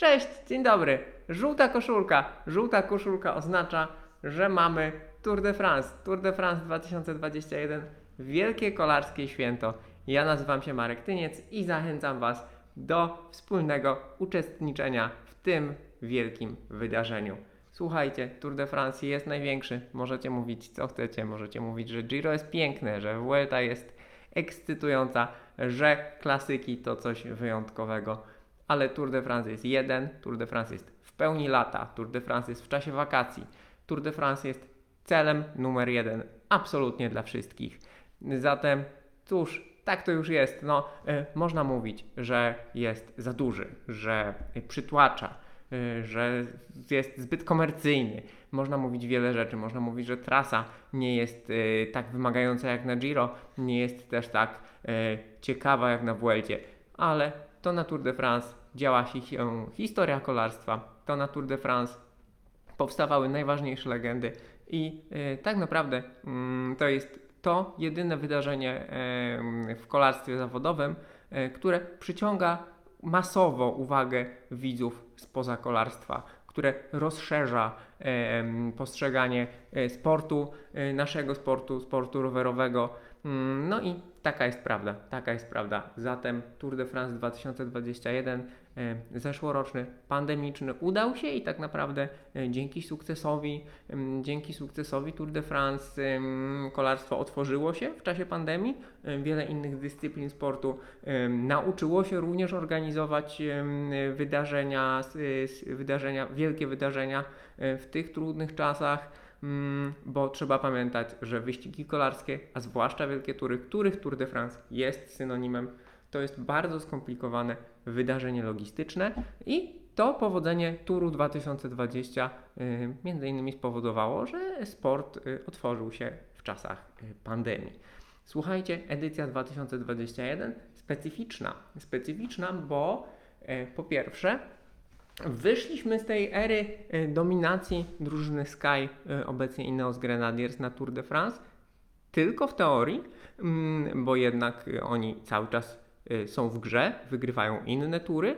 Cześć, dzień dobry. Żółta koszulka oznacza, że mamy Tour de France. Tour de France 2021, wielkie kolarskie święto. Ja nazywam się Marek Tyniec i zachęcam Was do wspólnego uczestniczenia w tym wielkim wydarzeniu. Słuchajcie, Tour de France jest największy. Możecie mówić co chcecie, możecie mówić, że Giro jest piękne, że Vuelta jest ekscytująca, że klasyki to coś wyjątkowego. Ale Tour de France jest jeden, Tour de France jest w pełni lata, Tour de France jest w czasie wakacji, Tour de France jest celem numer jeden, absolutnie dla wszystkich. Zatem cóż, tak to już jest, no można mówić, że jest za duży, że przytłacza, że jest zbyt komercyjny. Można mówić wiele rzeczy, można mówić, że trasa nie jest tak wymagająca jak na Giro, nie jest też tak ciekawa jak na Vuelcie, ale to na Tour de France działa się historia kolarstwa, to na Tour de France powstawały najważniejsze legendy i tak naprawdę to jest to jedyne wydarzenie w kolarstwie zawodowym, które przyciąga masowo uwagę widzów spoza kolarstwa, które rozszerza postrzeganie sportu, naszego sportu, sportu rowerowego. No i taka jest prawda, taka jest prawda. Zatem Tour de France 2021, zeszłoroczny, pandemiczny, udał się i tak naprawdę dzięki sukcesowi Tour de France kolarstwo otworzyło się w czasie pandemii. Wiele innych dyscyplin sportu nauczyło się również organizować wydarzenia, wielkie wydarzenia w tych trudnych czasach. Bo trzeba pamiętać, że wyścigi kolarskie, a zwłaszcza wielkie tury, których Tour de France jest synonimem, to jest bardzo skomplikowane wydarzenie logistyczne i to powodzenie Touru 2020 między innymi spowodowało, że sport otworzył się w czasach pandemii. Słuchajcie, edycja 2021 specyficzna, bo po pierwsze wyszliśmy z tej ery dominacji drużyny Sky, obecnie Ineos Grenadiers, na Tour de France tylko w teorii, bo jednak oni cały czas są w grze, wygrywają inne tury,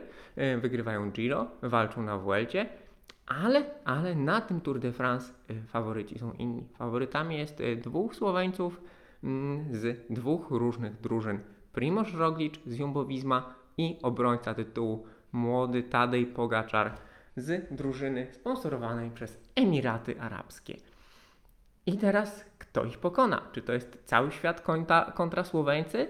wygrywają Giro, walczą na Vuelcie, ale na tym Tour de France faworyci są inni. Faworytami jest dwóch Słoweńców z dwóch różnych drużyn. Primoz Roglic z Jumbo-Visma i obrońca tytułu młody Tadej Pogaczar z drużyny sponsorowanej przez Emiraty Arabskie. I teraz kto ich pokona? Czy to jest cały świat kontra Słoweńcy?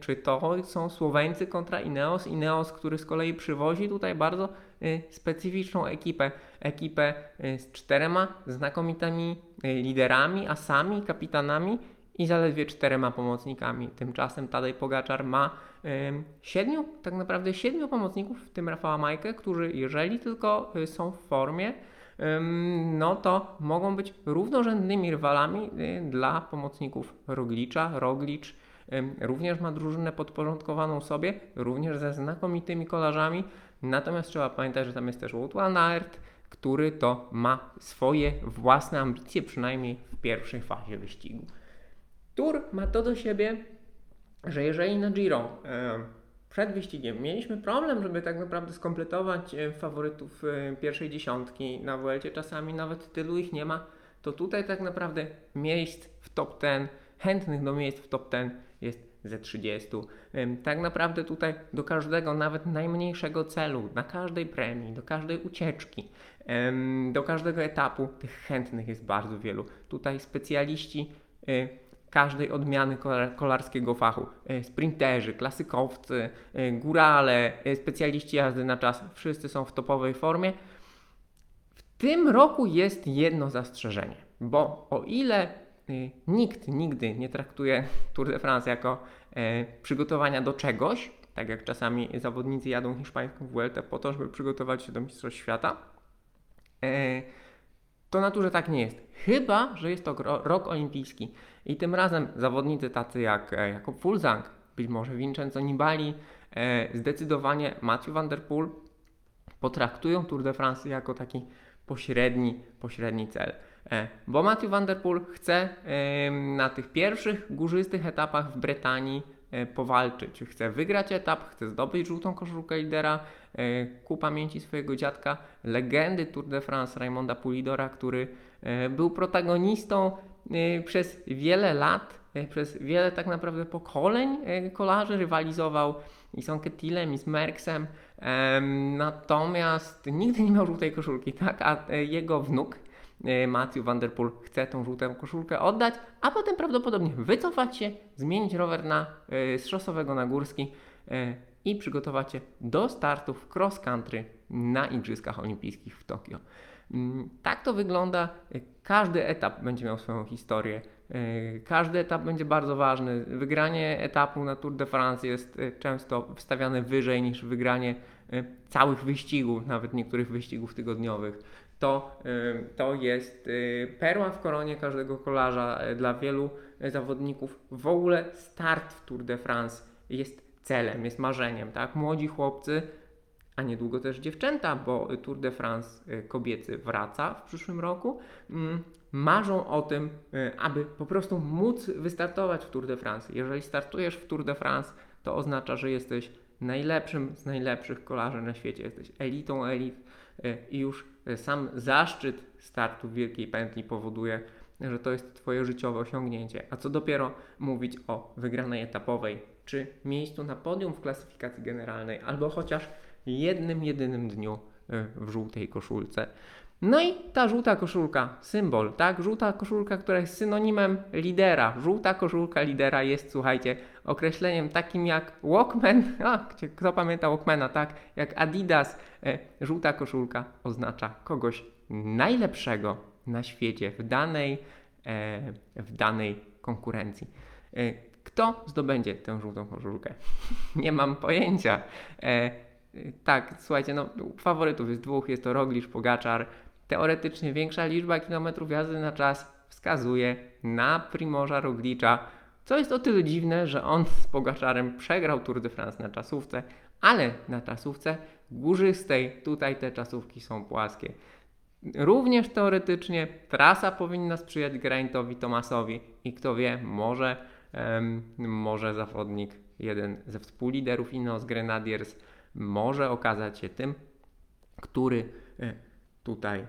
Czy to są Słoweńcy kontra Ineos? Ineos, który z kolei przywozi tutaj bardzo specyficzną ekipę z czterema znakomitymi liderami, asami, kapitanami i zaledwie czterema pomocnikami. Tymczasem Tadej Pogaczar ma siedmiu pomocników, w tym Rafała Majkę, którzy jeżeli tylko są w formie, no to mogą być równorzędnymi rywalami dla pomocników Roglicza. Roglicz również ma drużynę podporządkowaną sobie, również ze znakomitymi kolarzami, natomiast trzeba pamiętać, że tam jest też Wout van Aert, który to ma swoje własne ambicje, przynajmniej w pierwszej fazie wyścigu. Tour ma to do siebie, że jeżeli na Giro przed wyścigiem mieliśmy problem, żeby tak naprawdę skompletować faworytów pierwszej dziesiątki, na Vuelcie czasami nawet tylu ich nie ma, to tutaj tak naprawdę miejsc w top 10, chętnych do miejsc w top 10 jest ze 30. Tak naprawdę tutaj do każdego, nawet najmniejszego celu, na każdej premii, do każdej ucieczki, do każdego etapu tych chętnych jest bardzo wielu. Tutaj specjaliści każdej odmiany kolarskiego fachu. Sprinterzy, klasykowcy, górale, specjaliści jazdy na czas. Wszyscy są w topowej formie. W tym roku jest jedno zastrzeżenie, bo o ile nikt nigdy nie traktuje Tour de France jako przygotowania do czegoś, tak jak czasami zawodnicy jadą hiszpańską Vueltę po to, żeby przygotować się do Mistrzostw Świata, to na Tourze tak nie jest. Chyba że jest to rok olimpijski. I tym razem zawodnicy tacy jak Jakob Fuglsang, być może Vincenzo Nibali, zdecydowanie Mathieu Van der Poel potraktują Tour de France jako taki pośredni cel. Bo Mathieu Van der Poel chce na tych pierwszych górzystych etapach w Brytanii powalczyć. Chce wygrać etap, chce zdobyć żółtą koszulkę lidera ku pamięci swojego dziadka, legendy Tour de France Raymonda Poulidora, który był protagonistą przez wiele lat, przez wiele tak naprawdę pokoleń kolarzy, rywalizował i z Anquetilem, i z Merksem, natomiast nigdy nie miał żółtej koszulki, tak? A jego wnuk Mathieu Van der Poel chce tą żółtą koszulkę oddać, a potem prawdopodobnie wycofać się, zmienić rower z szosowego na górski i przygotować się do startów cross country na Igrzyskach Olimpijskich w Tokio. Tak to wygląda. Każdy etap będzie miał swoją historię. Każdy etap będzie bardzo ważny. Wygranie etapu na Tour de France jest często wstawiane wyżej niż wygranie całych wyścigów, nawet niektórych wyścigów tygodniowych. To jest perła w koronie każdego kolarza. Dla wielu zawodników w ogóle start w Tour de France jest celem, jest marzeniem. Tak? Młodzi chłopcy, a niedługo też dziewczęta, bo Tour de France kobiecy wraca w przyszłym roku, marzą o tym, aby po prostu móc wystartować w Tour de France. Jeżeli startujesz w Tour de France, to oznacza, że jesteś najlepszym z najlepszych kolarzy na świecie. Jesteś elitą elit i już sam zaszczyt startu w Wielkiej Pętli powoduje, że to jest Twoje życiowe osiągnięcie. A co dopiero mówić o wygranej etapowej, czy miejscu na podium w klasyfikacji generalnej, albo chociaż jednym, jedynym dniu w żółtej koszulce. No i ta żółta koszulka, symbol, tak? Żółta koszulka, która jest synonimem lidera. Żółta koszulka lidera jest, słuchajcie, określeniem takim jak Walkman, kto pamięta Walkmana, tak? Jak Adidas. Żółta koszulka oznacza kogoś najlepszego na świecie w danej konkurencji. Kto zdobędzie tę żółtą koszulkę? Nie mam pojęcia. Tak, słuchajcie, faworytów jest dwóch, jest to Roglic, Pogaczar. Teoretycznie większa liczba kilometrów jazdy na czas wskazuje na Primoza Roglicza, co jest o tyle dziwne, że on z Pogaczarem przegrał Tour de France na czasówce, ale na czasówce górzystej, tutaj te czasówki są płaskie. Również teoretycznie trasa powinna sprzyjać Geraintowi Thomasowi i kto wie, może zawodnik, jeden ze współliderów Ineos Grenadiers, może okazać się tym, który tutaj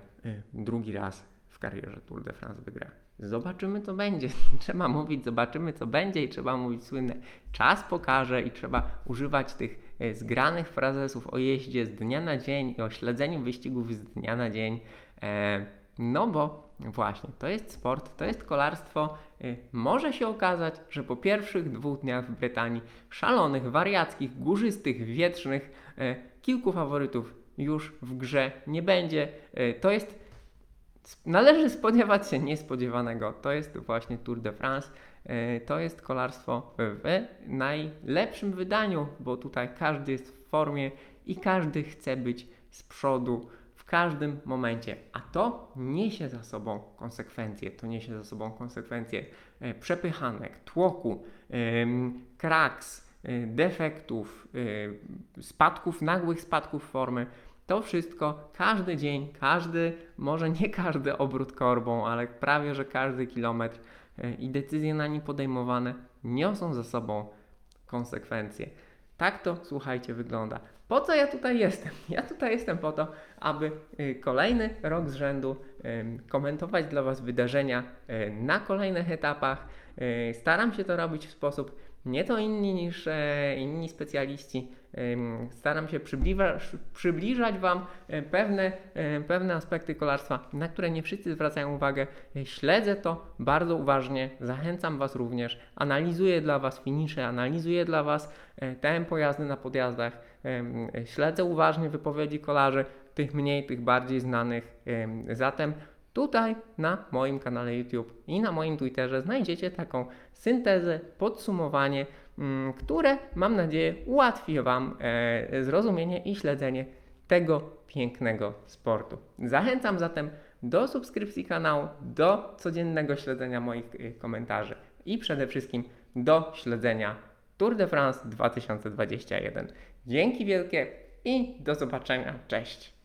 drugi raz w karierze Tour de France wygra. Zobaczymy, co będzie. Trzeba mówić, zobaczymy, co będzie i trzeba mówić słynne czas pokaże i trzeba używać tych zgranych frazesów o jeździe z dnia na dzień i o śledzeniu wyścigów z dnia na dzień. No bo właśnie, to jest sport, to jest kolarstwo. Może się okazać, że po pierwszych 2 dniach w Brytanii, szalonych, wariackich, górzystych, wietrznych, kilku faworytów już w grze nie będzie. Należy spodziewać się niespodziewanego. To jest właśnie Tour de France. To jest kolarstwo w najlepszym wydaniu, bo tutaj każdy jest w formie i każdy chce być z przodu w każdym momencie, a to niesie za sobą konsekwencje. To niesie za sobą konsekwencje przepychanek, tłoku, kraks, defektów, nagłych spadków formy. To wszystko każdy dzień, może nie każdy obrót korbą, ale prawie że każdy kilometr i decyzje na nim podejmowane niosą za sobą konsekwencje. Tak to, słuchajcie, wygląda. Po co ja tutaj jestem? Ja tutaj jestem po to, aby kolejny rok z rzędu komentować dla Was wydarzenia na kolejnych etapach. Staram się to robić w sposób nieco inny niż inni specjaliści. Staram się przybliżać Wam pewne aspekty kolarstwa, na które nie wszyscy zwracają uwagę. Śledzę to bardzo uważnie, zachęcam Was również, analizuję dla Was finisze, analizuję dla Was tempo jazdy na podjazdach, śledzę uważnie wypowiedzi kolarzy, tych mniej, tych bardziej znanych. Zatem tutaj na moim kanale YouTube i na moim Twitterze znajdziecie taką syntezę, podsumowanie, które, mam nadzieję, ułatwi Wam zrozumienie i śledzenie tego pięknego sportu. Zachęcam zatem do subskrypcji kanału, do codziennego śledzenia moich komentarzy i przede wszystkim do śledzenia Tour de France 2021. Dzięki wielkie i do zobaczenia. Cześć!